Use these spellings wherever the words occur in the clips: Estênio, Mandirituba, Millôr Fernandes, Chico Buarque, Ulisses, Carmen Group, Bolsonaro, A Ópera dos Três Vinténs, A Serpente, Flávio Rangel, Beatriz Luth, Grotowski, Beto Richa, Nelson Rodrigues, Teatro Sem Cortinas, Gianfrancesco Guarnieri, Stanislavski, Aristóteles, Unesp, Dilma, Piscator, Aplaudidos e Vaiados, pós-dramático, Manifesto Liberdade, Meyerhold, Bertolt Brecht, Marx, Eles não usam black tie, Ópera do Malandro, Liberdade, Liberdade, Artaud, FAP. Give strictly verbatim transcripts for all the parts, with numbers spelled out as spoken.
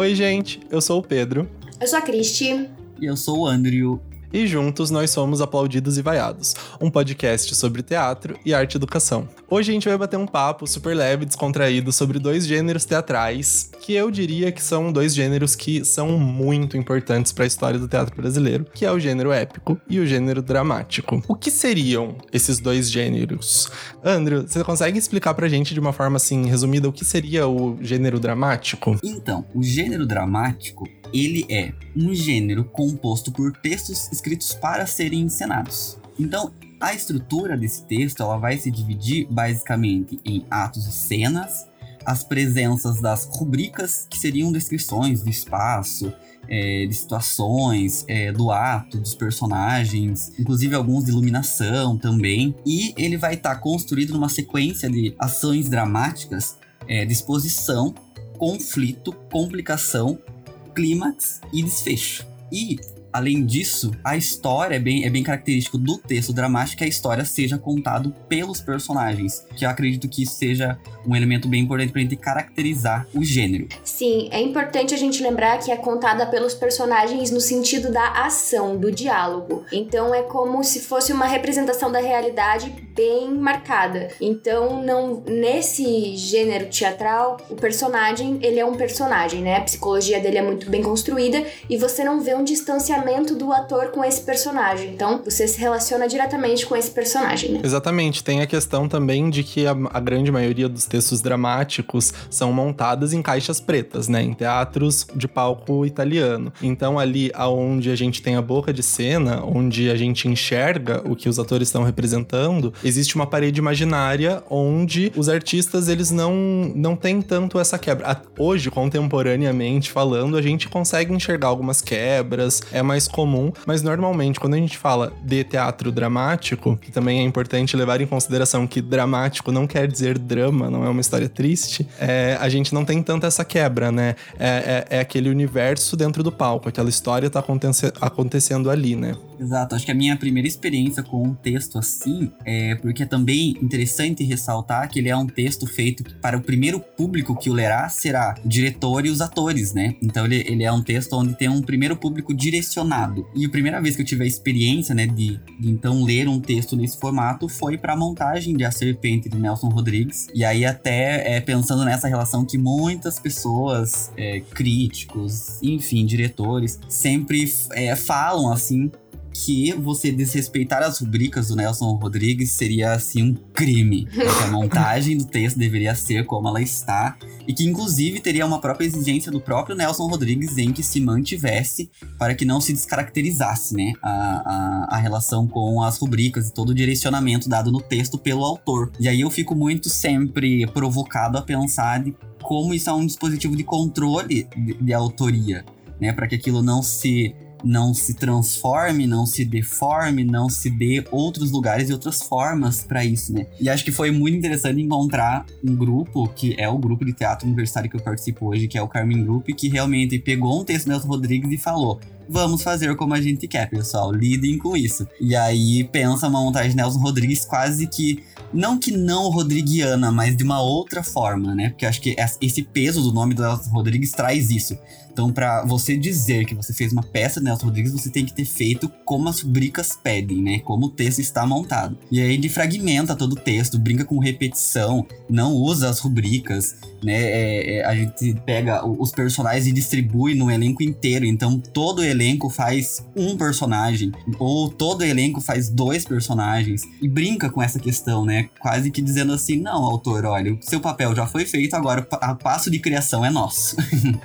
Oi, gente, eu sou o Pedro. Eu sou a Cristi. E eu sou o Andrew. E juntos nós somos Aplaudidos e Vaiados, um podcast sobre teatro e arte e educação. Hoje a gente vai bater um papo super leve e descontraído sobre dois gêneros teatrais, que eu diria que são dois gêneros que são muito importantes para a história do teatro brasileiro, que é o gênero épico e o gênero dramático. O que seriam esses dois gêneros? Andrew, você consegue explicar pra gente de uma forma assim resumida o que seria o gênero dramático? Então, o gênero dramático, ele é um gênero composto por textos escritos para serem encenados. Então, a estrutura desse texto ela vai se dividir basicamente em atos e cenas, as presenças das rubricas, que seriam descrições do espaço, é, de situações, é, do ato, dos personagens, inclusive alguns de iluminação também. E ele vai estar construído numa sequência de ações dramáticas, é, de exposição, conflito, complicação, clímax e desfecho. E... além disso, a história é bem, é bem característico do texto dramático que a história seja contada pelos personagens, que eu acredito que isso seja um elemento bem importante para a gente caracterizar o gênero. Sim, é importante a gente lembrar que é contada pelos personagens no sentido da ação, do diálogo. Então é como se fosse uma representação da realidade bem marcada. Então, não, nesse gênero teatral, o personagem, ele é um personagem, né? A psicologia dele é muito bem construída e você não vê um distanciamento do ator com esse personagem. Então, você se relaciona diretamente com esse personagem, né? Exatamente. Tem a questão também de que a, a grande maioria dos textos dramáticos são montados em caixas pretas, né? Em teatros de palco italiano. Então, ali onde a gente tem a boca de cena, onde a gente enxerga o que os atores estão representando, existe uma parede imaginária onde os artistas, eles não, não têm tanto essa quebra. Hoje, contemporaneamente falando, a gente consegue enxergar algumas quebras, é mais comum, mas normalmente quando a gente fala de teatro dramático, que também é importante levar em consideração que dramático não quer dizer drama, não é uma história triste, é, a gente não tem tanta essa quebra, né? É, é, é aquele universo dentro do palco, aquela história tá aconte- acontecendo ali, né? Exato, acho que a minha primeira experiência com um texto assim é porque é também interessante ressaltar que ele é um texto feito para o primeiro público que o lerá será o diretor e os atores, né? Então ele, ele é um texto onde tem um primeiro público direcionado. E a primeira vez que eu tive a experiência, né, de, de então ler um texto nesse formato foi para a montagem de A Serpente, de Nelson Rodrigues. E aí até é, pensando nessa relação que muitas pessoas, é, críticos, enfim, diretores, sempre é, falam assim, que você desrespeitar as rubricas do Nelson Rodrigues seria, assim, um crime. A montagem do texto deveria ser como ela está, e que, inclusive, teria uma própria exigência do próprio Nelson Rodrigues em que se mantivesse para que não se descaracterizasse, né, a, a, a relação com as rubricas e todo o direcionamento dado no texto pelo autor. E aí eu fico muito sempre provocado a pensar de como isso é um dispositivo de controle de, de autoria, né, para que aquilo não se... não se transforme, não se deforme, não se dê outros lugares e outras formas pra isso, né? E acho que foi muito interessante encontrar um grupo, que é o grupo de teatro universitário que eu participo hoje, que é o Carmen Group, que realmente pegou um texto do Nelson Rodrigues e falou: vamos fazer como a gente quer, pessoal, lidem com isso. E aí pensa uma montagem de Nelson Rodrigues quase que, não que não rodriguiana, mas de uma outra forma, né? Porque acho que esse peso do nome do Nelson Rodrigues traz isso. Então, pra você dizer que você fez uma peça do Nelson Rodrigues, você tem que ter feito como as rubricas pedem, né? Como o texto está montado. E aí ele fragmenta todo o texto, brinca com repetição, não usa as rubricas, né? É, é, a gente pega os personagens e distribui no elenco inteiro. Então, todo elenco faz um personagem, ou todo elenco faz dois personagens. E brinca com essa questão, né? Quase que dizendo assim: não, autor, olha, o seu papel já foi feito, agora o passo de criação é nosso.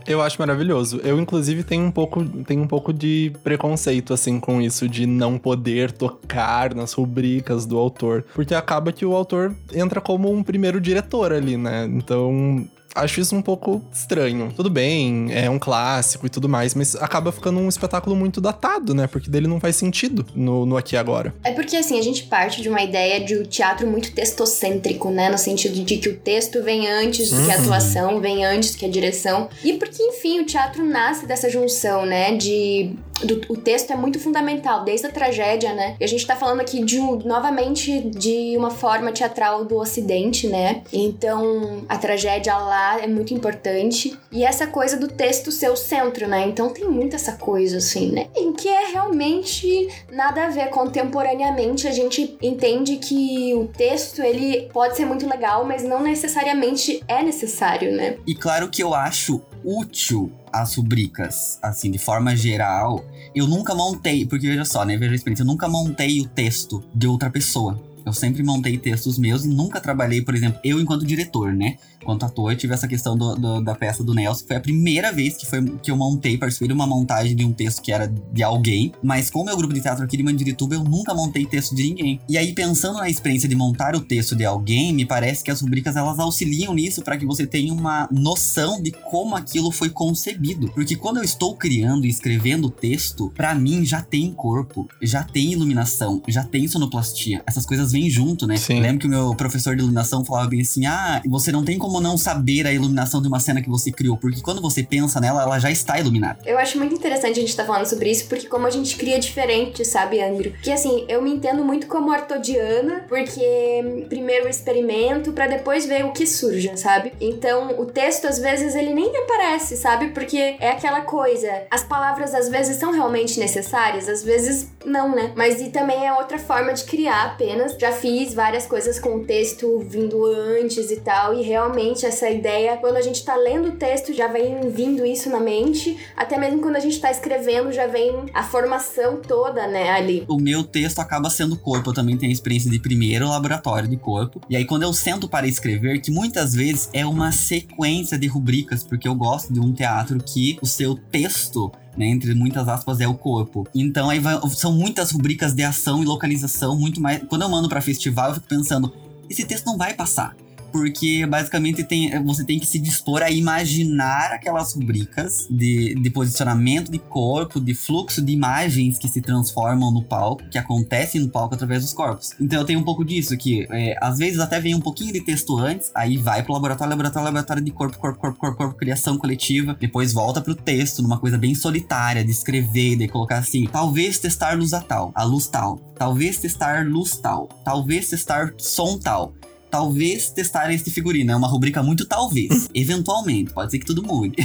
Eu acho maravilhoso. Eu, inclusive, tenho um pouco, tenho um pouco de preconceito, assim, com isso de não poder tocar nas rubricas do autor. Porque acaba que o autor entra como um primeiro diretor ali, né? Então... acho isso um pouco estranho. Tudo bem, é um clássico e tudo mais, mas acaba ficando um espetáculo muito datado, né? Porque dele não faz sentido no, no aqui e agora. É porque, assim, a gente parte de uma ideia de um teatro muito textocêntrico, né? No sentido de que o texto vem antes do que a atuação, vem antes do que a direção. E porque, enfim, o teatro nasce dessa junção, né? De do, o texto é muito fundamental, desde a tragédia, né? E a gente tá falando aqui de um, novamente de uma forma teatral do Ocidente, né? Então, a tragédia lá é muito importante. E essa coisa do texto ser o centro, né? Então tem muito essa coisa, assim, né? Em que é realmente nada a ver. Contemporaneamente, a gente entende que o texto, ele pode ser muito legal, mas não necessariamente é necessário, né? E claro que eu acho útil as rubricas, assim, de forma geral. Eu nunca montei, porque veja só, né, veja a experiência, eu nunca montei o texto de outra pessoa. Eu sempre montei textos meus e nunca trabalhei, por exemplo, eu enquanto diretor, né? Enquanto ator, eu tive essa questão do, do, da peça do Nelson. Foi a primeira vez que, foi, que eu montei, participei de uma montagem de um texto que era de alguém. Mas com o meu grupo de teatro aqui de Mandirituba, eu nunca montei texto de ninguém. E aí, pensando na experiência de montar o texto de alguém, me parece que as rubricas, elas auxiliam nisso para que você tenha uma noção de como aquilo foi concebido. Porque quando eu estou criando e escrevendo o texto, para mim já tem corpo, já tem iluminação, já tem sonoplastia. Essas coisas vêm junto, né? Sim. Eu lembro que o meu professor de iluminação falava bem assim, ah, você não tem como não saber a iluminação de uma cena que você criou, porque quando você pensa nela, ela já está iluminada. Eu acho muito interessante a gente estar tá falando sobre isso, porque como a gente cria diferente, sabe, Andrew? Que assim, eu me entendo muito como artodiana, porque primeiro experimento, pra depois ver o que surge, sabe? Então, o texto, às vezes, ele nem aparece, sabe? Porque é aquela coisa, as palavras, às vezes, são realmente necessárias, às vezes, não, né? Mas e também é outra forma de criar apenas. Já fiz várias coisas com o texto vindo antes e tal, e realmente essa ideia, quando a gente tá lendo o texto, já vem vindo isso na mente, até mesmo quando a gente tá escrevendo, já vem a formação toda, né, ali. O meu texto acaba sendo corpo, eu também tenho a experiência de primeiro laboratório de corpo, e aí quando eu sento para escrever, que muitas vezes é uma sequência de rubricas, porque eu gosto de um teatro que o seu texto, né, entre muitas aspas, é o corpo. Então aí vai, são muitas rubricas de ação e localização, muito mais. Quando eu mando pra festival, eu fico pensando, esse texto não vai passar. Porque, basicamente, tem, você tem que se dispor a imaginar aquelas rubricas de, de posicionamento de corpo, de fluxo de imagens que se transformam no palco, que acontecem no palco através dos corpos. Então, eu tenho um pouco disso, que é, às vezes até vem um pouquinho de texto antes, aí vai pro laboratório, laboratório, laboratório de corpo, corpo, corpo, corpo, corpo, criação coletiva, depois volta pro texto, numa coisa bem solitária, de escrever, de colocar assim, talvez testar luz a tal, a luz tal, talvez testar luz tal, talvez testar som tal. Talvez testar este figurino. É uma rubrica muito talvez. Eventualmente. Pode ser que tudo mude.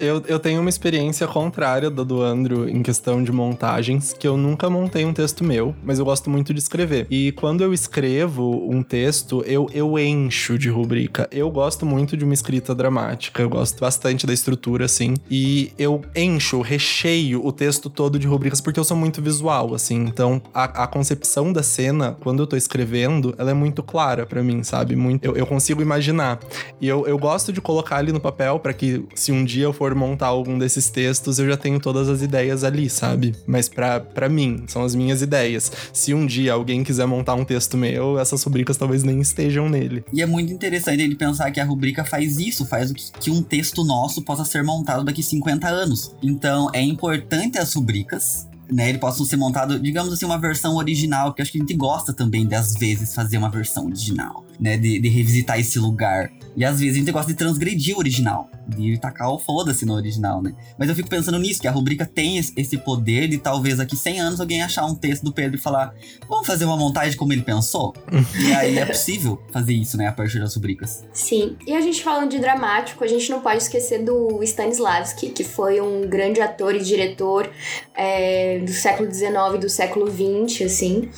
eu, eu tenho uma experiência contrária da do Andrew em questão de montagens, que eu nunca montei um texto meu, mas eu gosto muito de escrever. E quando eu escrevo um texto, eu, eu encho de rubrica. Eu gosto muito de uma escrita dramática. Eu gosto bastante da estrutura, assim. E eu encho, recheio o texto todo de rubricas, porque eu sou muito visual, assim. Então, a, a concepção da cena, quando eu tô escrevendo, ela é muito clara pra mim, sabe? Muito, eu, eu consigo imaginar. E eu, eu gosto de colocar ali no papel para que, se um dia eu for montar algum desses textos, eu já tenho todas as ideias ali, sabe? Mas pra, pra mim, são as minhas ideias. Se um dia alguém quiser montar um texto meu, essas rubricas talvez nem estejam nele. E é muito interessante ele pensar que a rubrica faz isso, faz o que, que um texto nosso possa ser montado daqui cinquenta anos. Então, é importante as rubricas, né, ele possa ser montado, digamos assim, uma versão original, que acho que a gente gosta também de, às vezes, fazer uma versão original, né, de, de revisitar esse lugar. E às vezes a gente gosta de transgredir o original, de tacar o foda-se no original, né? Mas eu fico pensando nisso, que a rubrica tem esse poder de talvez daqui cem anos alguém achar um texto do Pedro e falar, vamos fazer uma montagem como ele pensou? E aí é possível fazer isso, né, a partir das rubricas. Sim, e a gente falando de dramático, a gente não pode esquecer do Stanislavski, que foi um grande ator e diretor é, do século dezenove e do século vinte, assim.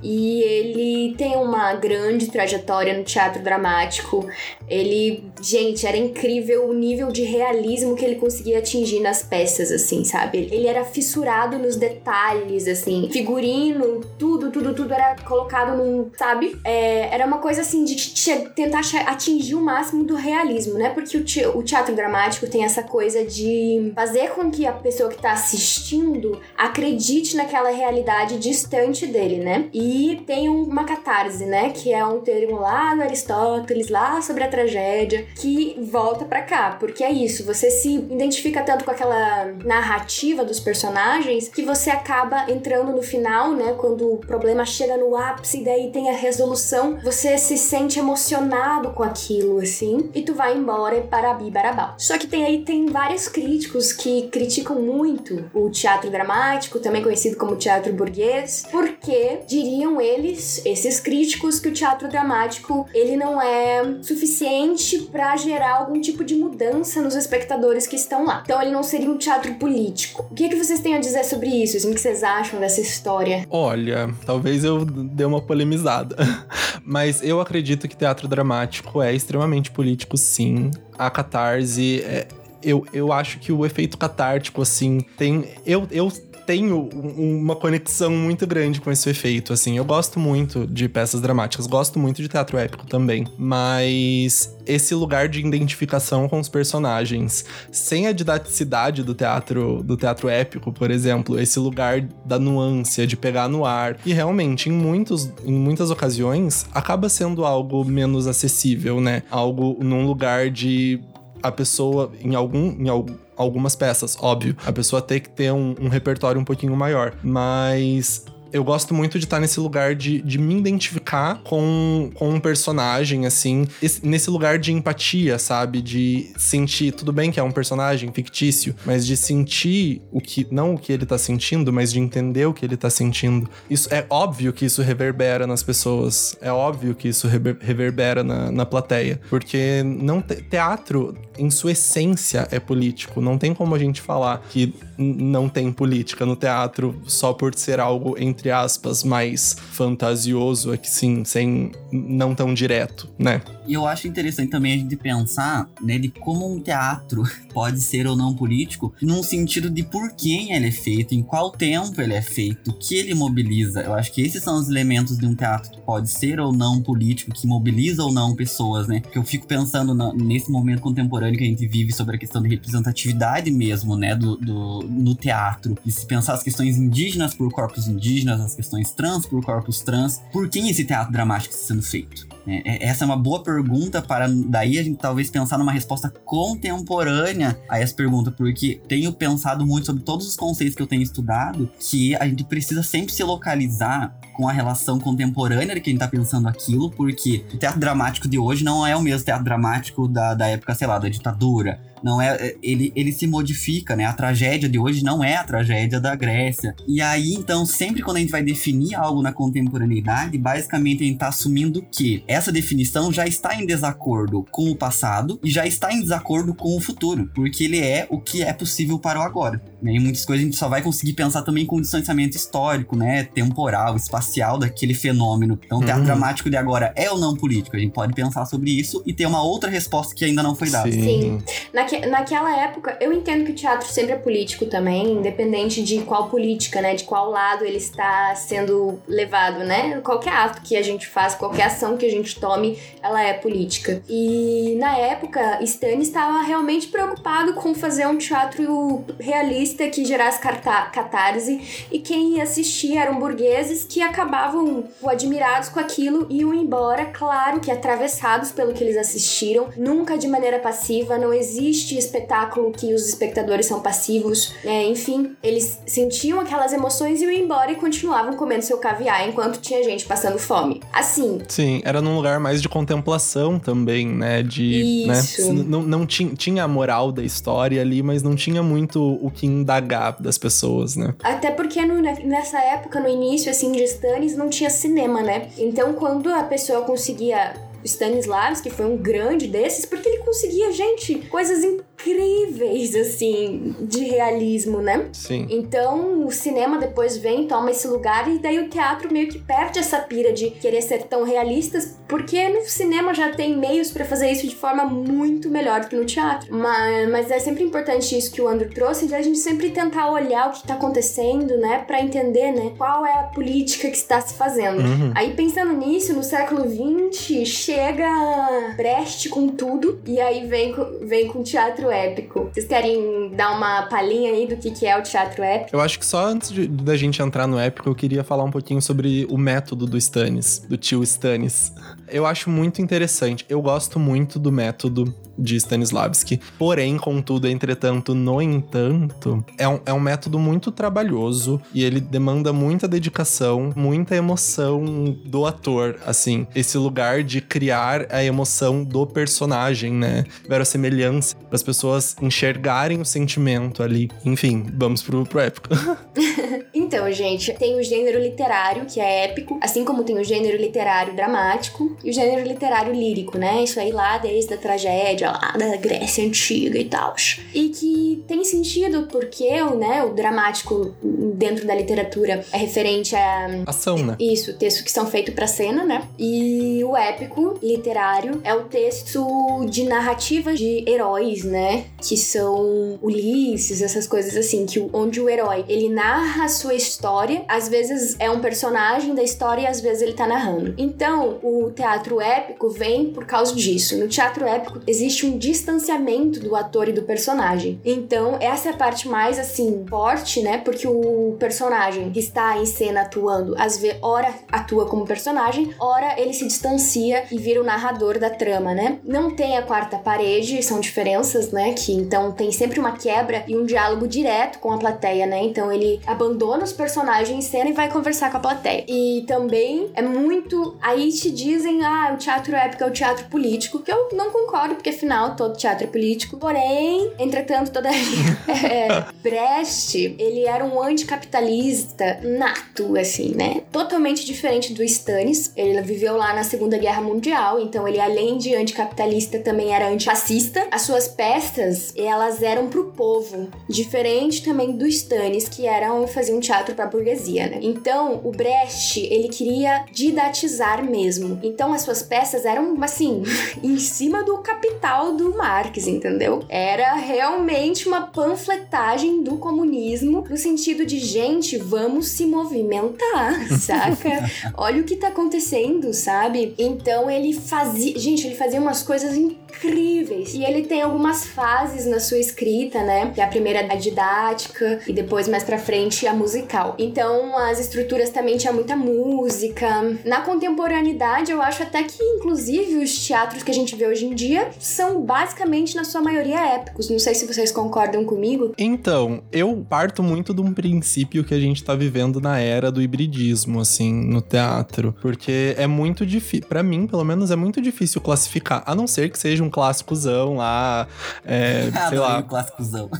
E ele tem uma grande trajetória no teatro dramático. Ele, gente, era incrível o nível de realismo que ele conseguia atingir nas peças, assim, sabe? Ele era fissurado nos detalhes, assim, figurino, tudo, tudo, tudo era colocado num, sabe? É, era uma coisa, assim, de che- tentar che- atingir o máximo do realismo, né? Porque o, te- o teatro dramático tem essa coisa de fazer com que a pessoa que tá assistindo acredite naquela realidade distante dele, né? E E tem uma catarse, né, que é um termo lá do Aristóteles, lá sobre a tragédia, que volta pra cá, porque é isso, você se identifica tanto com aquela narrativa dos personagens que você acaba entrando no final, né, quando o problema chega no ápice e daí tem a resolução, você se sente emocionado com aquilo, assim, e tu vai embora e barabi, barabá. Só que tem aí, tem vários críticos que criticam muito o teatro dramático, também conhecido como teatro burguês, porque diriam eles, esses críticos, que o teatro dramático, ele não é suficiente pra gerar algum tipo de mudança nos espectadores que estão lá. Então ele não seria um teatro político. O que é que vocês têm a dizer sobre isso? Assim, o que vocês acham dessa história? Olha, talvez eu dê uma polemizada, mas eu acredito que teatro dramático é extremamente político, sim. A catarse, é, eu, eu acho que o efeito catártico, assim, tem... Eu, eu tenho uma conexão muito grande com esse efeito, assim. Eu gosto muito de peças dramáticas, gosto muito de teatro épico também, mas... esse lugar de identificação com os personagens. Sem a didaticidade do teatro, do teatro épico, por exemplo, esse lugar da nuance, de pegar no ar. E realmente, em, muitos, em muitas ocasiões, acaba sendo algo menos acessível, né? Algo num lugar de a pessoa, em algum... Em algum algumas peças, óbvio. A pessoa tem que ter um, um repertório um pouquinho maior. Mas... eu gosto muito de estar nesse lugar de, de me identificar com, com um personagem, assim. Esse, nesse lugar de empatia, sabe? De sentir... tudo bem que é um personagem fictício, mas de sentir o que... não o que ele tá sentindo, mas de entender o que ele tá sentindo. Isso, é óbvio que isso reverbera nas pessoas. É óbvio que isso reverbera na, na plateia. Porque não te, teatro, em sua essência, é político. Não tem como a gente falar que não tem política no teatro só por ser algo... entre aspas, mais fantasioso, aqui sim, sem, não tão direto, né? E eu acho interessante também a gente pensar, né, de como um teatro pode ser ou não político, num sentido de por quem ele é feito, em qual tempo ele é feito, o que ele mobiliza. Eu acho que esses são os elementos de um teatro que pode ser ou não político, que mobiliza ou não pessoas, né? Porque eu fico pensando na, nesse momento contemporâneo que a gente vive sobre a questão de representatividade mesmo, né, do, do, no teatro. E se pensar as questões indígenas por corpos indígenas, as questões trans por corpos trans, por quem esse teatro dramático está sendo feito? Essa é uma boa pergunta para daí a gente talvez pensar numa resposta contemporânea a essa pergunta, porque tenho pensado muito sobre todos os conceitos que eu tenho estudado, que a gente precisa sempre se localizar com a relação contemporânea de quem está pensando aquilo, porque o teatro dramático de hoje não é o mesmo teatro dramático da, da época, sei lá, da ditadura. Não é, ele, ele se modifica, né? A tragédia de hoje não é a tragédia da Grécia. E aí, então, sempre quando a gente vai definir algo na contemporaneidade, basicamente a gente tá assumindo que essa definição já está em desacordo com o passado e já está em desacordo com o futuro, porque ele é o que é possível para o agora. Né? E muitas coisas a gente só vai conseguir pensar também com o distanciamento histórico, né? Temporal, espacial daquele fenômeno. Então, o teatro hum. dramático de agora é ou não político? A gente pode pensar sobre isso e ter uma outra resposta que ainda não foi dada. Sim. Sim. Naquela época, eu entendo que o teatro sempre é político também, independente de qual política, né? De qual lado ele está sendo levado, né? Qualquer ato que a gente faz, qualquer ação que a gente tome, ela é política. E na época, Stanis estava realmente preocupado com fazer um teatro realista que gerasse catarse, e quem assistia eram burgueses que acabavam admirados com aquilo e iam embora, claro que atravessados pelo que eles assistiram, nunca de maneira passiva, não existe espetáculo que os espectadores são passivos, é, enfim, eles sentiam aquelas emoções e iam embora e continuavam comendo seu caviar enquanto tinha gente passando fome, assim. Sim, era num lugar mais de contemplação também, né, de... Isso. Né, não, não tinha, tinha a moral da história ali, mas não tinha muito o que indagar das pessoas, né. Até porque no, nessa época, no início, assim, de Stanis, não tinha cinema, né, então quando a pessoa conseguia... Stanislavski, que foi um grande desses, porque ele conseguia, gente, coisas incríveis, assim, de realismo, né? Sim. Então, o cinema depois vem, toma esse lugar, e daí o teatro meio que perde essa pira de querer ser tão realistas, porque no cinema já tem meios pra fazer isso de forma muito melhor do que no teatro. Mas, mas é sempre importante isso que o Andrew trouxe, de a gente sempre tentar olhar o que tá acontecendo, né? Pra entender, né? Qual é a política que está se fazendo. Uhum. Aí, pensando nisso, no século vinte, chega Brecht com tudo, e aí vem, vem com o teatro teatro épico. Vocês querem dar uma palhinha aí do que, que é o teatro épico? Eu acho que só antes de, da gente entrar no épico, eu queria falar um pouquinho sobre o método do Stanis, do tio Stanis. Eu acho muito interessante. Eu gosto muito do método de Stanislavski. Porém, contudo, entretanto, no entanto, é um, é um método muito trabalhoso e ele demanda muita dedicação, muita emoção do ator, assim. Esse lugar de criar a emoção do personagem, né? Verossemelhança, para as pessoas enxergarem o sentimento ali. Enfim, vamos pro, pro épico. Então, gente, tem o gênero literário, que é épico, assim como tem o gênero literário dramático e o gênero literário lírico, né? Isso aí lá desde a tragédia, lá da Grécia Antiga e tal. E que tem sentido porque, né, o dramático dentro da literatura é referente a... ação, né? Isso, textos que são feitos pra cena, né? E o épico literário é o texto de narrativa de heróis, né? Que são Ulisses, essas coisas assim, que onde o herói, ele narra a sua história, às vezes é um personagem da história e às vezes ele tá narrando. Então, o teatro épico vem por causa disso. No teatro épico existe um distanciamento do ator e do personagem. Então, essa é a parte mais, assim, forte, né? Porque o personagem que está em cena atuando, às vezes, ora atua como personagem, ora ele se distancia e vira o narrador da trama, né? Não tem a quarta parede, são diferenças, né? Que, então, tem sempre uma quebra e um diálogo direto com a plateia, né? Então, ele abandona os personagens em cena e vai conversar com a plateia. E também é muito... Aí te dizem, ah, o teatro épico é o teatro político, que eu não concordo, porque, afinal, todo teatro é político. Porém, entretanto, todavia, é, Brecht, ele era um anticapitalista nato, assim, né? Totalmente diferente do Stanis. Ele viveu lá na Segunda Guerra Mundial, então ele, além de anticapitalista, também era antifascista. As suas peças, elas eram pro povo. Diferente também do Stanis, que era um, fazia um teatro pra burguesia, né? Então, o Brecht, ele queria didatizar mesmo. Então, as suas peças eram, assim, em cima do capital do Marx, entendeu? Era realmente uma panfletagem do comunismo, no sentido de, gente, vamos se movimentar, saca? Olha o que tá acontecendo, sabe? Então ele fazia... Gente, ele fazia umas coisas incríveis. E ele tem algumas fases na sua escrita, né? Que a primeira é a didática e depois, mais pra frente, a musical. Então, as estruturas também tinham muita música. Na contemporaneidade, eu acho até que, inclusive, os teatros que a gente vê hoje em dia são basicamente, na sua maioria, épicos. Não sei se vocês concordam comigo. Então, eu parto muito de um princípio que a gente tá vivendo na era do hibridismo, assim, no teatro. Porque é muito difícil, pra mim, pelo menos, é muito difícil classificar. A não ser que seja um clássicozão lá, é, ah, sei lá. Um clássicozão.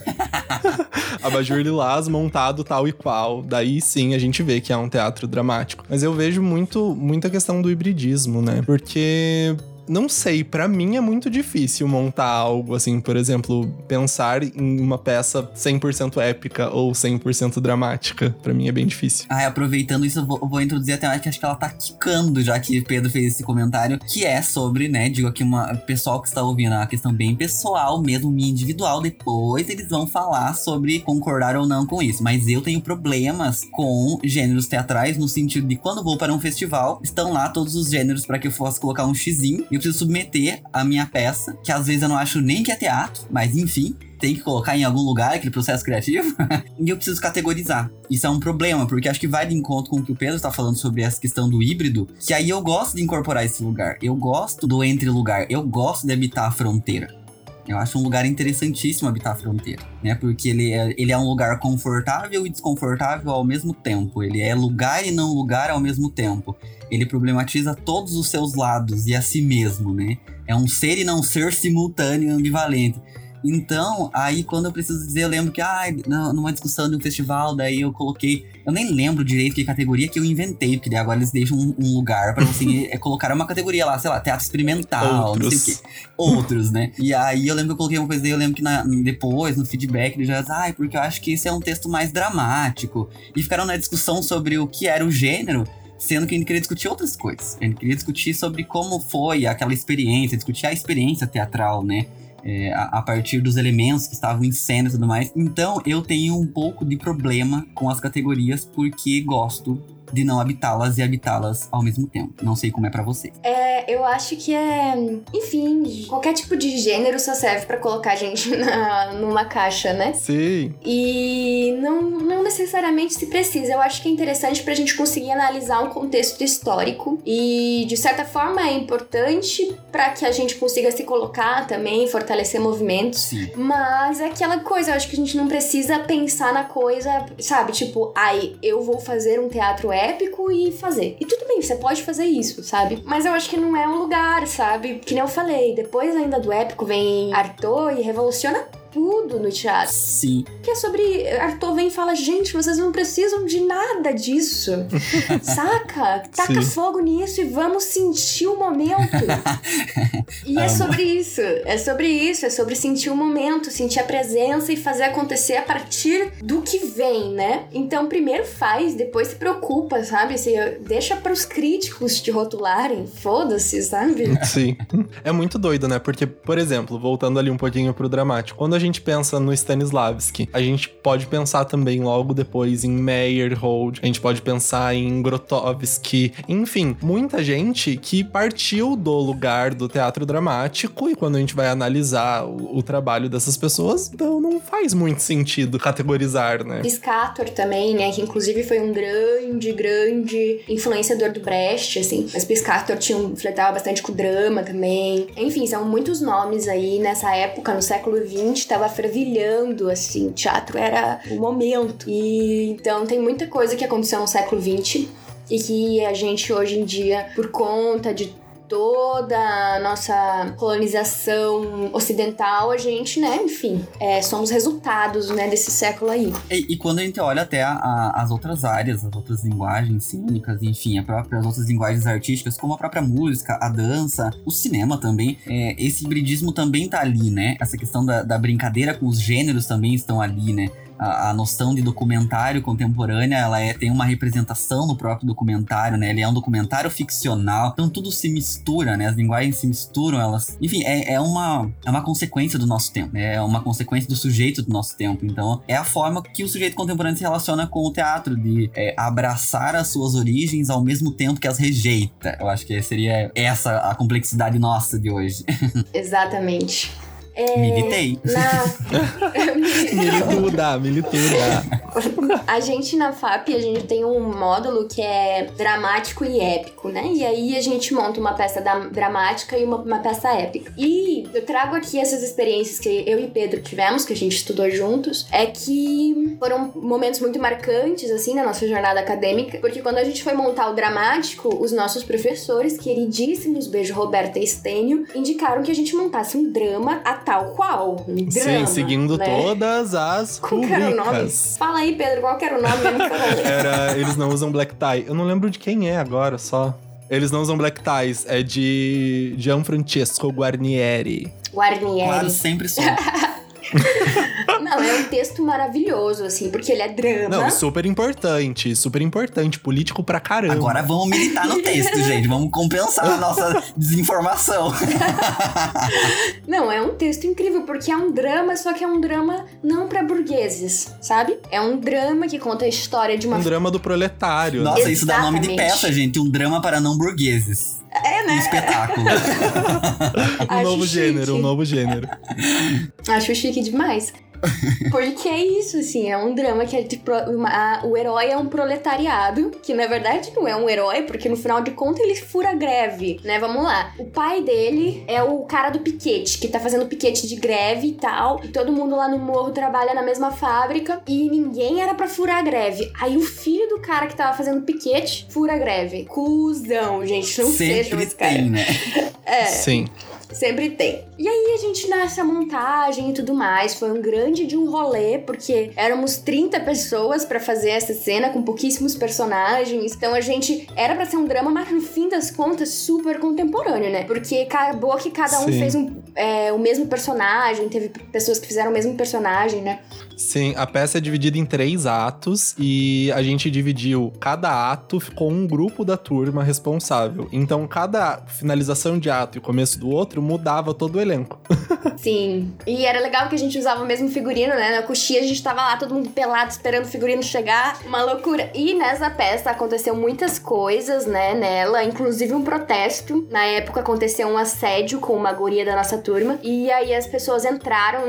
Abajur Lilás montado tal e qual. Daí, sim, a gente vê que é um teatro dramático. Mas eu vejo muito, muita questão do hibridismo, né? Porque... Não sei, pra mim é muito difícil montar algo, assim, por exemplo, pensar em uma peça cem por cento épica ou cem por cento dramática. Pra mim é bem difícil. Ah, aproveitando isso, eu vou, vou introduzir até mais, que acho que ela tá quicando, já que Pedro fez esse comentário, que é sobre, né, digo aqui, uma pessoal que está ouvindo, é uma questão bem pessoal, mesmo minha individual, depois eles vão falar sobre concordar ou não com isso. Mas eu tenho problemas com gêneros teatrais, no sentido de quando vou para um festival, estão lá todos os gêneros pra que eu possa colocar um xizinho. Eu preciso submeter a minha peça, que às vezes eu não acho nem que é teatro, mas enfim, tem que colocar em algum lugar aquele processo criativo. E eu preciso categorizar. Isso é um problema, porque acho que vai de encontro com o que o Pedro está falando sobre essa questão do híbrido, que aí eu gosto de incorporar esse lugar, eu gosto do entre-lugar, eu gosto de habitar a fronteira. Eu acho um lugar interessantíssimo habitar a fronteira, né? Porque ele é, ele é um lugar confortável e desconfortável ao mesmo tempo. Ele é lugar e não lugar ao mesmo tempo. Ele problematiza todos os seus lados e a si mesmo, né? É um ser e não ser simultâneo e ambivalente. Então, aí quando eu preciso dizer, eu lembro que, ah, numa discussão de um festival, daí eu coloquei... Eu nem lembro direito que categoria que eu inventei, porque daí agora eles deixam um, um lugar pra você colocar uma categoria lá, sei lá, teatro experimental, outros. Não sei o quê. Outros, né? E aí eu lembro que eu coloquei uma coisa, daí eu lembro que na, depois, no feedback, eles já ai, ah, porque eu acho que esse é um texto mais dramático. E ficaram na discussão sobre o que era o gênero, sendo que a gente queria discutir outras coisas. A gente queria discutir sobre como foi aquela experiência, discutir a experiência teatral, né? É, a, a partir dos elementos que estavam em cena e tudo mais. Então, eu tenho um pouco de problema com as categorias, porque gosto de não habitá-las e habitá-las ao mesmo tempo. Não sei como é pra você. É, eu acho que é... Enfim, qualquer tipo de gênero só serve pra colocar a gente na, numa caixa, né? Sim. E não, não necessariamente se precisa. Eu acho que é interessante pra gente conseguir analisar um contexto histórico e, de certa forma, é importante pra que a gente consiga se colocar também, fortalecer movimentos. Sim. Mas é aquela coisa, eu acho que a gente não precisa pensar na coisa, sabe? Tipo, ai, eu vou fazer um teatro épico e fazer. E tudo bem, você pode fazer isso, sabe? Mas eu acho que não é um lugar, sabe? Que nem eu falei, depois ainda do épico vem Artaud e revoluciona tudo no teatro. Sim. Que é sobre... Artaud vem e fala, gente, vocês não precisam de nada disso. Saca? Taca Sim. fogo nisso e vamos sentir o momento. E Amo. é sobre isso. É sobre isso. É sobre sentir o momento, sentir a presença e fazer acontecer a partir do que vem, né? Então, primeiro faz, depois se preocupa, sabe? Assim, deixa pros críticos te rotularem. Foda-se, sabe? Sim. É muito doido, né? Porque, por exemplo, voltando ali um pouquinho pro dramático, quando a gente pensa no Stanislavski, a gente pode pensar também logo depois em Meyerhold, a gente pode pensar em Grotowski, enfim, muita gente que partiu do lugar do teatro dramático, e quando a gente vai analisar o, o trabalho dessas pessoas, então não faz muito sentido categorizar, né? Piscator também, né, que inclusive foi um grande, grande influenciador do Brecht, assim, mas Piscator tinha um, flertava bastante com o drama também, enfim, são muitos nomes aí nessa época, no século vinte, tava fervilhando, assim, teatro era o momento, e então tem muita coisa que aconteceu no século vinte e que a gente hoje em dia, por conta de toda a nossa colonização ocidental, a gente, né, enfim, é, somos resultados, né, desse século aí. E, e quando a gente olha até a, a, as outras áreas, as outras linguagens cênicas, enfim, a própria, as outras linguagens artísticas, como a própria música, a dança, o cinema também, é, esse hibridismo também tá ali, né? Essa questão da, da brincadeira com os gêneros também estão ali, né? A noção de documentário contemporânea, ela é, tem uma representação no próprio documentário, né? Ele é um documentário ficcional. Então tudo se mistura, né? As linguagens se misturam, elas... Enfim, é, é, uma, é uma consequência do nosso tempo, né? É uma consequência do sujeito do nosso tempo. Então é a forma que o sujeito contemporâneo se relaciona com o teatro, de é, abraçar as suas origens ao mesmo tempo que as rejeita. Eu acho que seria essa a complexidade nossa de hoje. Exatamente. É... Militei. Na... milituda, milituda. A gente na F A P, a gente tem um módulo que é dramático e épico, né? E aí a gente monta uma peça da... dramática e uma, uma peça épica. E eu trago aqui essas experiências que eu e Pedro tivemos, que a gente estudou juntos, é que foram momentos muito marcantes, assim, na nossa jornada acadêmica, porque quando a gente foi montar o dramático, os nossos professores, queridíssimos, beijo Roberta e Estênio, indicaram que a gente montasse um drama até tal qual, um drama, sim, seguindo, né, todas as qual rubricas. Qual era o nome? Fala aí, Pedro, qual que era o nome? Era Eles Não Usam Black Tie. Eu não lembro de quem é agora, só. Eles Não Usam Black Ties, é de Gianfrancesco Guarnieri. Guarnieri. Claro, sempre sou. Não, é um texto maravilhoso, assim, porque ele é drama. Não, super importante, super importante, político pra caramba. Agora vamos militar no texto, gente, vamos compensar a nossa desinformação. Não, é um texto incrível, porque é um drama, só que é um drama não pra burgueses, sabe? É um drama que conta a história de uma... Um drama do proletário. Nossa, exatamente. Isso dá nome de peça, gente, um drama para não burgueses. É, né? Um espetáculo. Um novo gênero, um novo gênero. Acho chique demais. Porque é isso, assim, é um drama que é de pro, uma, a, o herói é um proletariado, que na verdade não é um herói, porque no final de contas ele fura a greve, né, vamos lá. O pai dele é o cara do piquete, que tá fazendo piquete de greve e tal, e todo mundo lá no morro trabalha na mesma fábrica, e ninguém era pra furar a greve. Aí o filho do cara que tava fazendo piquete fura a greve. Cusão, gente, não sejam esse cara. Sempre tem, né? É. Sim. Sempre tem. E aí a gente nessa montagem e tudo mais, foi um grande de um rolê, porque éramos trinta pessoas pra fazer essa cena com pouquíssimos personagens, então a gente era pra ser um drama, mas no fim das contas super contemporâneo, né? Porque acabou que cada um Sim. fez um, é, o mesmo personagem, teve pessoas que fizeram o mesmo personagem, né? Sim, a peça é dividida em três atos e a gente dividiu cada ato com um grupo da turma responsável, então cada finalização de ato e começo do outro mudava todo o elenco. Sim. E era legal que a gente usava o mesmo figurino, né? Na coxia a gente tava lá, todo mundo pelado, esperando o figurino chegar. Uma loucura. E nessa peça aconteceu muitas coisas, né? Nela, inclusive um protesto. Na época aconteceu um assédio com uma guria da nossa turma. E aí as pessoas entraram,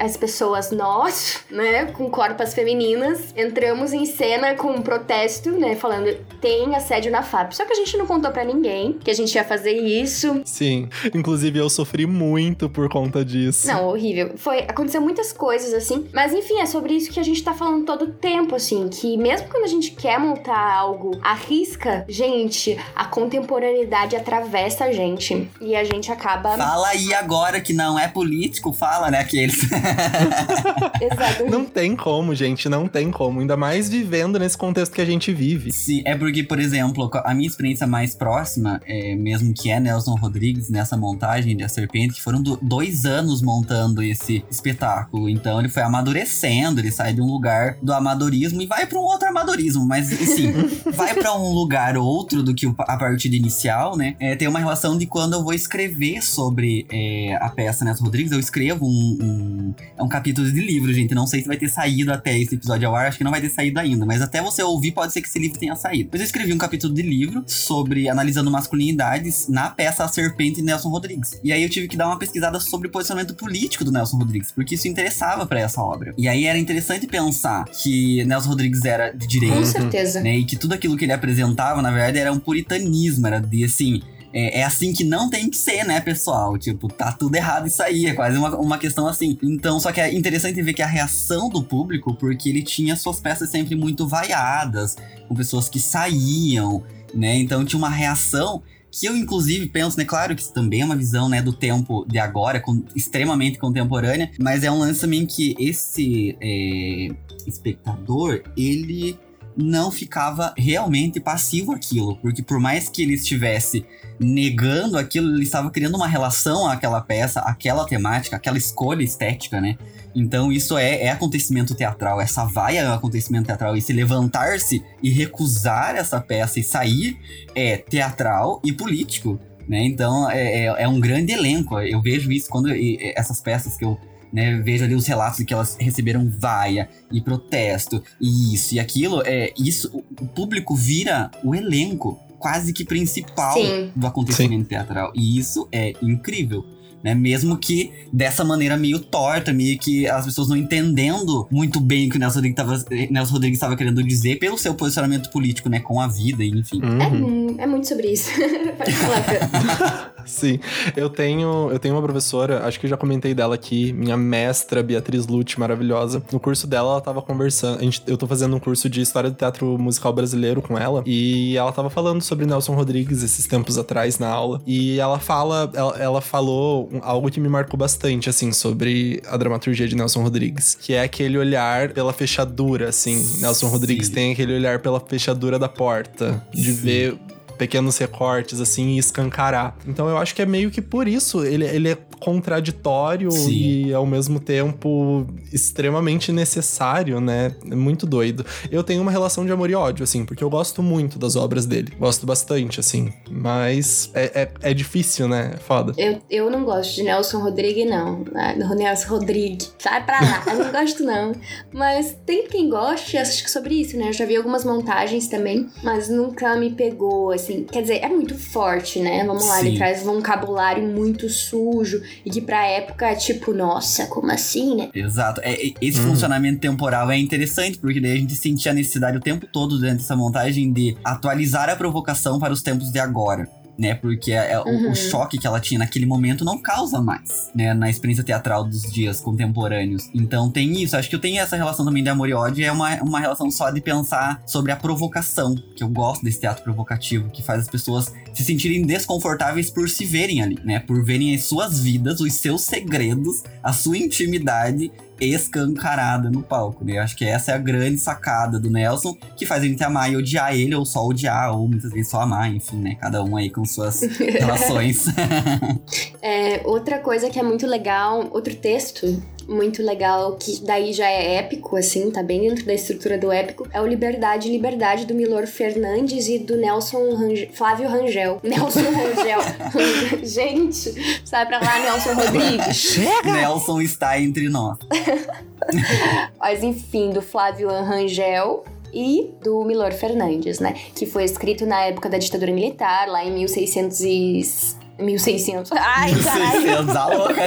as pessoas, nós, né? Com corpas femininas. Entramos em cena com um protesto, né? Falando, tem assédio na F A P. Só que a gente não contou pra ninguém que a gente ia fazer isso. Sim. Inclusive eu sofri muito por conta disso. Não, horrível. Foi, aconteceu muitas coisas, assim. Mas enfim, é sobre isso que a gente tá falando todo o tempo, assim. Que mesmo quando a gente quer montar algo à risca, gente, a contemporaneidade atravessa a gente. E a gente acaba... Fala aí agora que não é político, fala, né, que eles... Exato. Não tem como, gente. Não tem como. Ainda mais vivendo nesse contexto que a gente vive. Sim, é porque, por exemplo, a minha experiência mais próxima, é, mesmo que é Nelson Rodrigues, nessa montagem de A Serpente, que foram do, dois anos montando esse espetáculo. Então ele foi amadurecendo, ele sai de um lugar do amadorismo e vai pra um outro amadorismo. Mas, assim, vai pra um lugar outro do que a partida inicial, né? É, tem uma relação de quando eu vou escrever sobre é, a peça Nelson Rodrigues. Eu escrevo um, um... É um capítulo de livro, gente. Não sei se vai ter saído até esse episódio ao ar. Acho que não vai ter saído ainda. Mas até você ouvir, pode ser que esse livro tenha saído. Mas eu escrevi um capítulo de livro sobre analisando masculinidades na peça A Serpente e Nelson Rodrigues. E aí eu tive que dar uma pesquisada sobre o posicionamento político do Nelson Rodrigues, porque isso interessava pra essa obra. E aí era interessante pensar que Nelson Rodrigues era de direita. Com certeza. Né, e que tudo aquilo que ele apresentava, na verdade, era um puritanismo. Era de, assim... É, é assim que não tem que ser, né, pessoal? Tipo, tá tudo errado isso aí. É quase uma, uma questão assim. Então, só que é interessante ver que a reação do público, porque ele tinha suas peças sempre muito vaiadas, com pessoas que saíam, né? Então tinha uma reação... Que eu, inclusive, penso, né, claro que isso também é uma visão, né, do tempo de agora, com, extremamente contemporânea. Mas é um lance também que esse é, espectador, ele... não ficava realmente passivo aquilo, porque por mais que ele estivesse negando aquilo, ele estava criando uma relação àquela peça, àquela temática, àquela escolha estética, né? Então isso é, é acontecimento teatral, essa vaia é um acontecimento teatral, e se levantar-se e recusar essa peça e sair é teatral e político, né? Então é, é, é um grande elenco, eu vejo isso quando e, essas peças que eu... Né, vejo ali os relatos de que elas receberam vaia e protesto e isso e aquilo, é, isso, o público vira o elenco quase que principal Sim. do acontecimento Sim. teatral, e isso é incrível, né, mesmo que dessa maneira meio torta, meio que as pessoas não entendendo muito bem o que o Nelson Rodrigues estava querendo dizer pelo seu posicionamento político, né, com a vida, enfim. Uhum. É, é muito sobre isso. Pode falar. Sim, eu tenho, eu tenho uma professora, acho que eu já comentei dela aqui, minha mestra Beatriz Luth, maravilhosa. No curso dela, ela tava conversando, a gente, eu tô fazendo um curso de História do Teatro Musical Brasileiro com ela, e ela tava falando sobre Nelson Rodrigues esses tempos atrás na aula, e ela fala, ela, ela falou algo que me marcou bastante, assim, sobre a dramaturgia de Nelson Rodrigues, que é aquele olhar pela fechadura, assim. Nelson Rodrigues Sim. tem aquele olhar pela fechadura da porta, de Sim. ver... pequenos recortes, assim, e escancarar. Então eu acho que é meio que por isso. Ele, ele é contraditório Sim. e, ao mesmo tempo, extremamente necessário, né? É muito doido. Eu tenho uma relação de amor e ódio, assim, porque eu gosto muito das obras dele. Gosto bastante, assim. Mas é, é, é difícil, né? É foda. Eu, eu não gosto de Nelson Rodrigues, não. Nelson Rodrigues. Sai pra lá. Eu não gosto, não. Mas tem quem goste, acho que sobre isso, né? Eu já vi algumas montagens também, mas nunca me pegou, assim. Quer dizer, é muito forte, né? Vamos lá, Sim. ele traz um vocabulário muito sujo e que pra época é tipo, nossa, como assim, né? Exato. É, esse hum. funcionamento temporal é interessante, porque daí a gente sentia a necessidade o tempo todo durante essa montagem de atualizar a provocação para os tempos de agora, né? Porque é, uhum. o, o choque que ela tinha naquele momento não causa mais, né? Na experiência teatral dos dias contemporâneos. Então tem isso. Acho que eu tenho essa relação também de amor e ódio. É uma, uma relação só de pensar sobre a provocação, que eu gosto desse teatro provocativo, que faz as pessoas se sentirem desconfortáveis por se verem ali, né? Por verem as suas vidas, os seus segredos, a sua intimidade escancarada no palco, né? Eu acho que essa é a grande sacada do Nelson, que faz a gente amar e odiar ele, ou só odiar, ou muitas vezes só amar, enfim, né? Cada um aí com suas relações. É, outra coisa que é muito legal, outro texto muito legal, que daí já é épico, assim, tá bem dentro da estrutura do épico, é o Liberdade, Liberdade do Millôr Fernandes e do Nelson Range... Flávio Rangel. Nelson Rangel. Gente, sai pra lá, Nelson Rodrigues. Chega! Nelson está entre nós. Mas enfim, do Flávio Rangel e do Millôr Fernandes, né? Que foi escrito na época da ditadura militar, lá em mil e seiscentos e... mil e seiscentos. Ai, mil e seiscentos, a louca.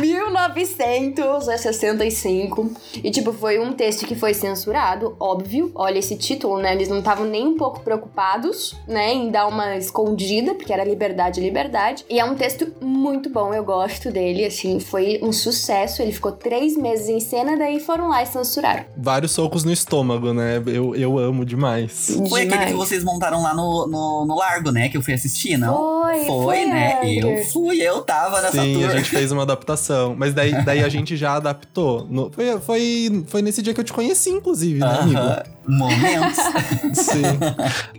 mil novecentos e sessenta e cinco. E, tipo, foi um texto que foi censurado, óbvio. Olha esse título, né? Eles não estavam nem um pouco preocupados, né? Em dar uma escondida, porque era Liberdade, Liberdade. E é um texto muito bom, eu gosto dele, assim. Foi um sucesso, ele ficou três meses em cena, daí foram lá e censuraram. Vários socos no estômago, né? Eu, eu amo demais. demais. Foi aquele que vocês montaram lá no, no, no Largo, né? Que eu fui assistir, não? Foi, foi. Foi, né? Eu fui, eu tava nessa Sim, tour. A gente fez uma adaptação. Mas daí, daí a gente já adaptou. No, foi, foi, foi nesse dia que eu te conheci, inclusive, né, uh-huh. amigo? Momentos. Sim.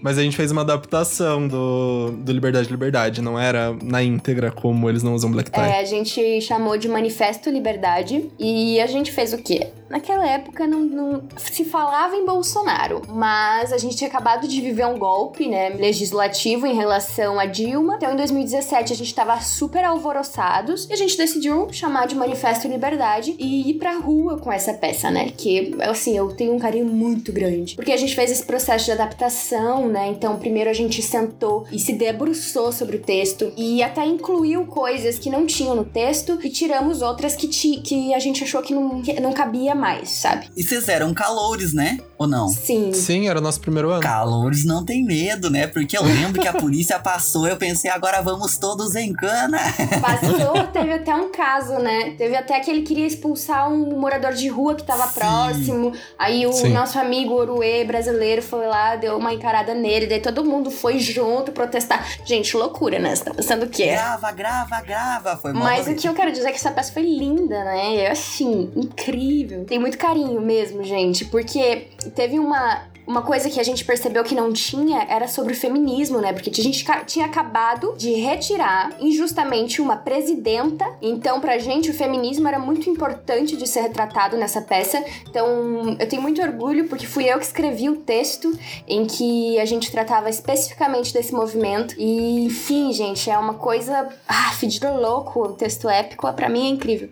Mas a gente fez uma adaptação do, do Liberdade, Liberdade. Não era na íntegra como Eles Não Usam Black Tie. É, a gente chamou de Manifesto Liberdade. E a gente fez o quê? Naquela época não, não se falava em Bolsonaro, mas a gente tinha acabado de viver um golpe, né, legislativo em relação a Dilma. Então, em dois mil e dezessete, a gente tava super alvoroçados e a gente decidiu chamar de Manifesto Liberdade e ir pra rua com essa peça, né, que, assim, eu tenho um carinho muito grande. Porque a gente fez esse processo de adaptação, né, então primeiro a gente sentou e se debruçou sobre o texto e até incluiu coisas que não tinham no texto e tiramos outras que, ti, que a gente achou que não, que não cabia mais, sabe? E vocês eram calouros, né? Ou não? Sim. Sim, era o nosso primeiro ano. Calouros não tem medo, né? Porque eu lembro que a polícia passou, eu pensei, agora vamos todos em cana. Passou, teve até um caso, né? Teve até que ele queria expulsar um morador de rua que tava Sim. próximo. Aí o Sim. nosso amigo Oruê, brasileiro, foi lá, deu uma encarada nele, daí todo mundo foi junto protestar. Gente, loucura, né? Você tá pensando o quê? Grava, grava, grava. Foi mal. Mas o que eu quero dizer é que essa peça foi linda, né? É assim, incrível. Tem muito carinho mesmo, gente, porque teve uma, uma coisa que a gente percebeu que não tinha, era sobre o feminismo, né? Porque a gente ca- tinha acabado de retirar injustamente uma presidenta, então pra gente o feminismo era muito importante de ser retratado nessa peça, então eu tenho muito orgulho porque fui eu que escrevi o texto em que a gente tratava especificamente desse movimento e, enfim, gente, é uma coisa ah, fedido louco, o texto épico, pra mim é incrível.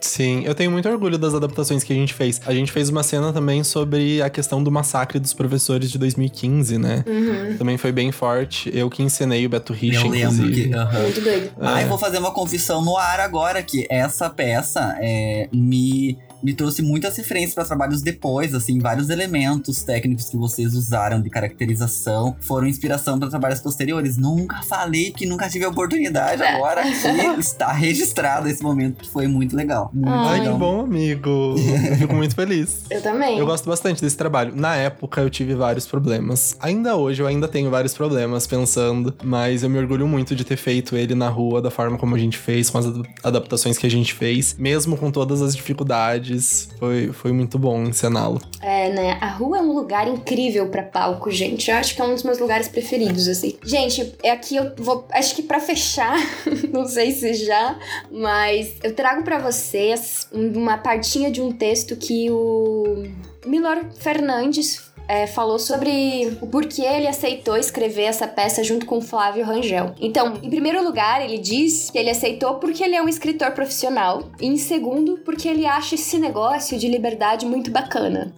Sim, eu tenho muito orgulho das adaptações que a gente fez. A gente fez uma cena também sobre a questão do massacre dos professores de dois mil e quinze, né? Uhum. Também foi bem forte. Eu que ensinei o Beto Richa, inclusive. Eu lembro que... Uhum. Muito doido. É. Ai, vou fazer uma confissão no ar agora, que essa peça é, me... me trouxe muitas referências para trabalhos depois, assim, vários elementos técnicos que vocês usaram de caracterização foram inspiração para trabalhos posteriores. Nunca falei que nunca tive a oportunidade, agora que está registrado esse momento, que foi muito legal. Muito Ai, legal. Que bom, amigo. Eu fico muito feliz. Eu também. Eu gosto bastante desse trabalho. Na época, eu tive vários problemas. Ainda hoje, eu ainda tenho vários problemas pensando, mas eu me orgulho muito de ter feito ele na rua, da forma como a gente fez, com as adaptações que a gente fez, mesmo com todas as dificuldades. Foi, foi muito bom encená-lo. É, né? A rua é um lugar incrível pra palco, gente. Eu acho que é um dos meus lugares preferidos, assim. Gente, é aqui eu vou... Acho que pra fechar, não sei se já, mas eu trago pra vocês uma partinha de um texto que o Millôr Fernandes É, falou sobre o porquê ele aceitou escrever essa peça junto com Flávio Rangel. Então, em primeiro lugar, ele diz que ele aceitou porque ele é um escritor profissional. E em segundo, porque ele acha esse negócio de liberdade muito bacana.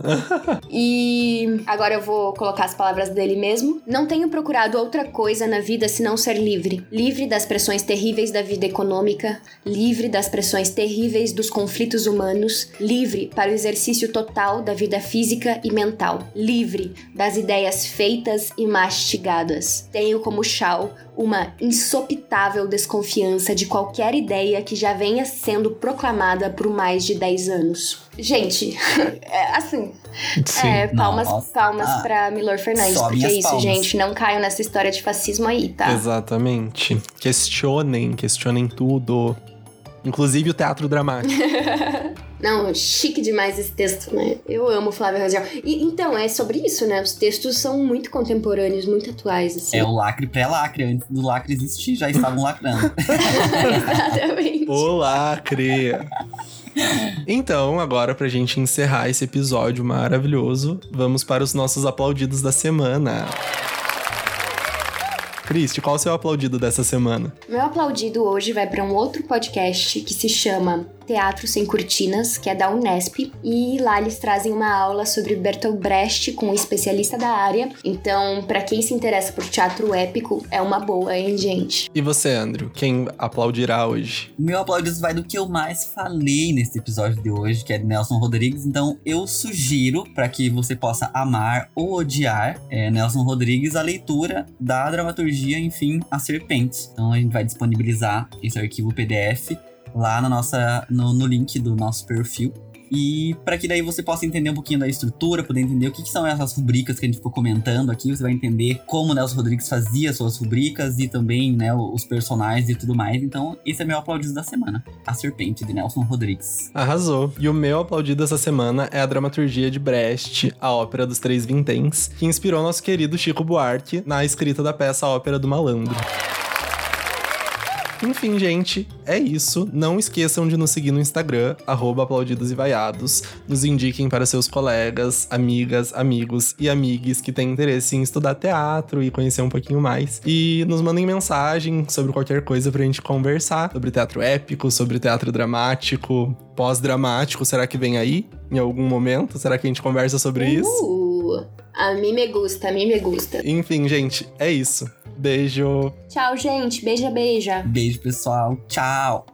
E agora eu vou colocar as palavras dele mesmo. Não tenho procurado outra coisa na vida senão ser livre. Livre das pressões terríveis da vida econômica. Livre das pressões terríveis dos conflitos humanos. Livre para o exercício total da vida física e mental. Livre. Livre das ideias feitas e mastigadas. Tenho como chau uma insopitável desconfiança de qualquer ideia que já venha sendo proclamada por mais de dez anos. Gente, é, assim, Sim, é, palmas, nossa, palmas ah, pra Millôr Fernandes, porque é isso, palmas. Gente, não caiam nessa história de fascismo aí, tá? Exatamente. Questionem, questionem tudo. Inclusive o teatro dramático. Não, chique demais esse texto, né? Eu amo Flávio Rangel. E então, é sobre isso, né? Os textos são muito contemporâneos, muito atuais, assim. É o lacre pré-lacre. Antes do lacre existir, já estavam lacrando. Exatamente. O lacre. Então, agora pra gente encerrar esse episódio maravilhoso, vamos para os nossos aplaudidos da semana. Cristi, qual o seu aplaudido dessa semana? Meu aplaudido hoje vai para um outro podcast que se chama Teatro Sem Cortinas, que é da Unesp, e lá eles trazem uma aula sobre Bertolt Brecht com um especialista da área. Então, para quem se interessa por teatro épico, é uma boa, hein, gente? E você, Andrew? Quem aplaudirá hoje? Meu aplaudido vai do que eu mais falei nesse episódio de hoje, que é de Nelson Rodrigues. Então, eu sugiro, para que você possa amar ou odiar é, Nelson Rodrigues, a leitura da dramaturgia, enfim, A Serpente. Então, a gente vai disponibilizar esse arquivo P D F lá na nossa, no, no link do nosso perfil. E para que daí você possa entender um pouquinho da estrutura, poder entender o que, que são essas rubricas que a gente ficou comentando aqui. Você vai entender como o Nelson Rodrigues fazia suas rubricas e também, né, os personagens e tudo mais. Então, esse é meu aplaudido da semana, A Serpente, de Nelson Rodrigues. Arrasou! E o meu aplaudido essa semana é a dramaturgia de Brecht, A Ópera dos Três Vinténs, que inspirou nosso querido Chico Buarque na escrita da peça A Ópera do Malandro. Enfim, gente, é isso. Não esqueçam de nos seguir no Instagram, arroba aplaudidos e vaiados. Nos indiquem para seus colegas, amigas, amigos e amigues que têm interesse em estudar teatro e conhecer um pouquinho mais. E nos mandem mensagem sobre qualquer coisa pra gente conversar. Sobre teatro épico, sobre teatro dramático, pós-dramático. Será que vem aí? Em algum momento? Será que a gente conversa sobre uh, isso? A mim me gusta, a mim me gusta. Enfim, gente, é isso. Beijo. Tchau, gente. Beija, beija. Beijo, pessoal. Tchau.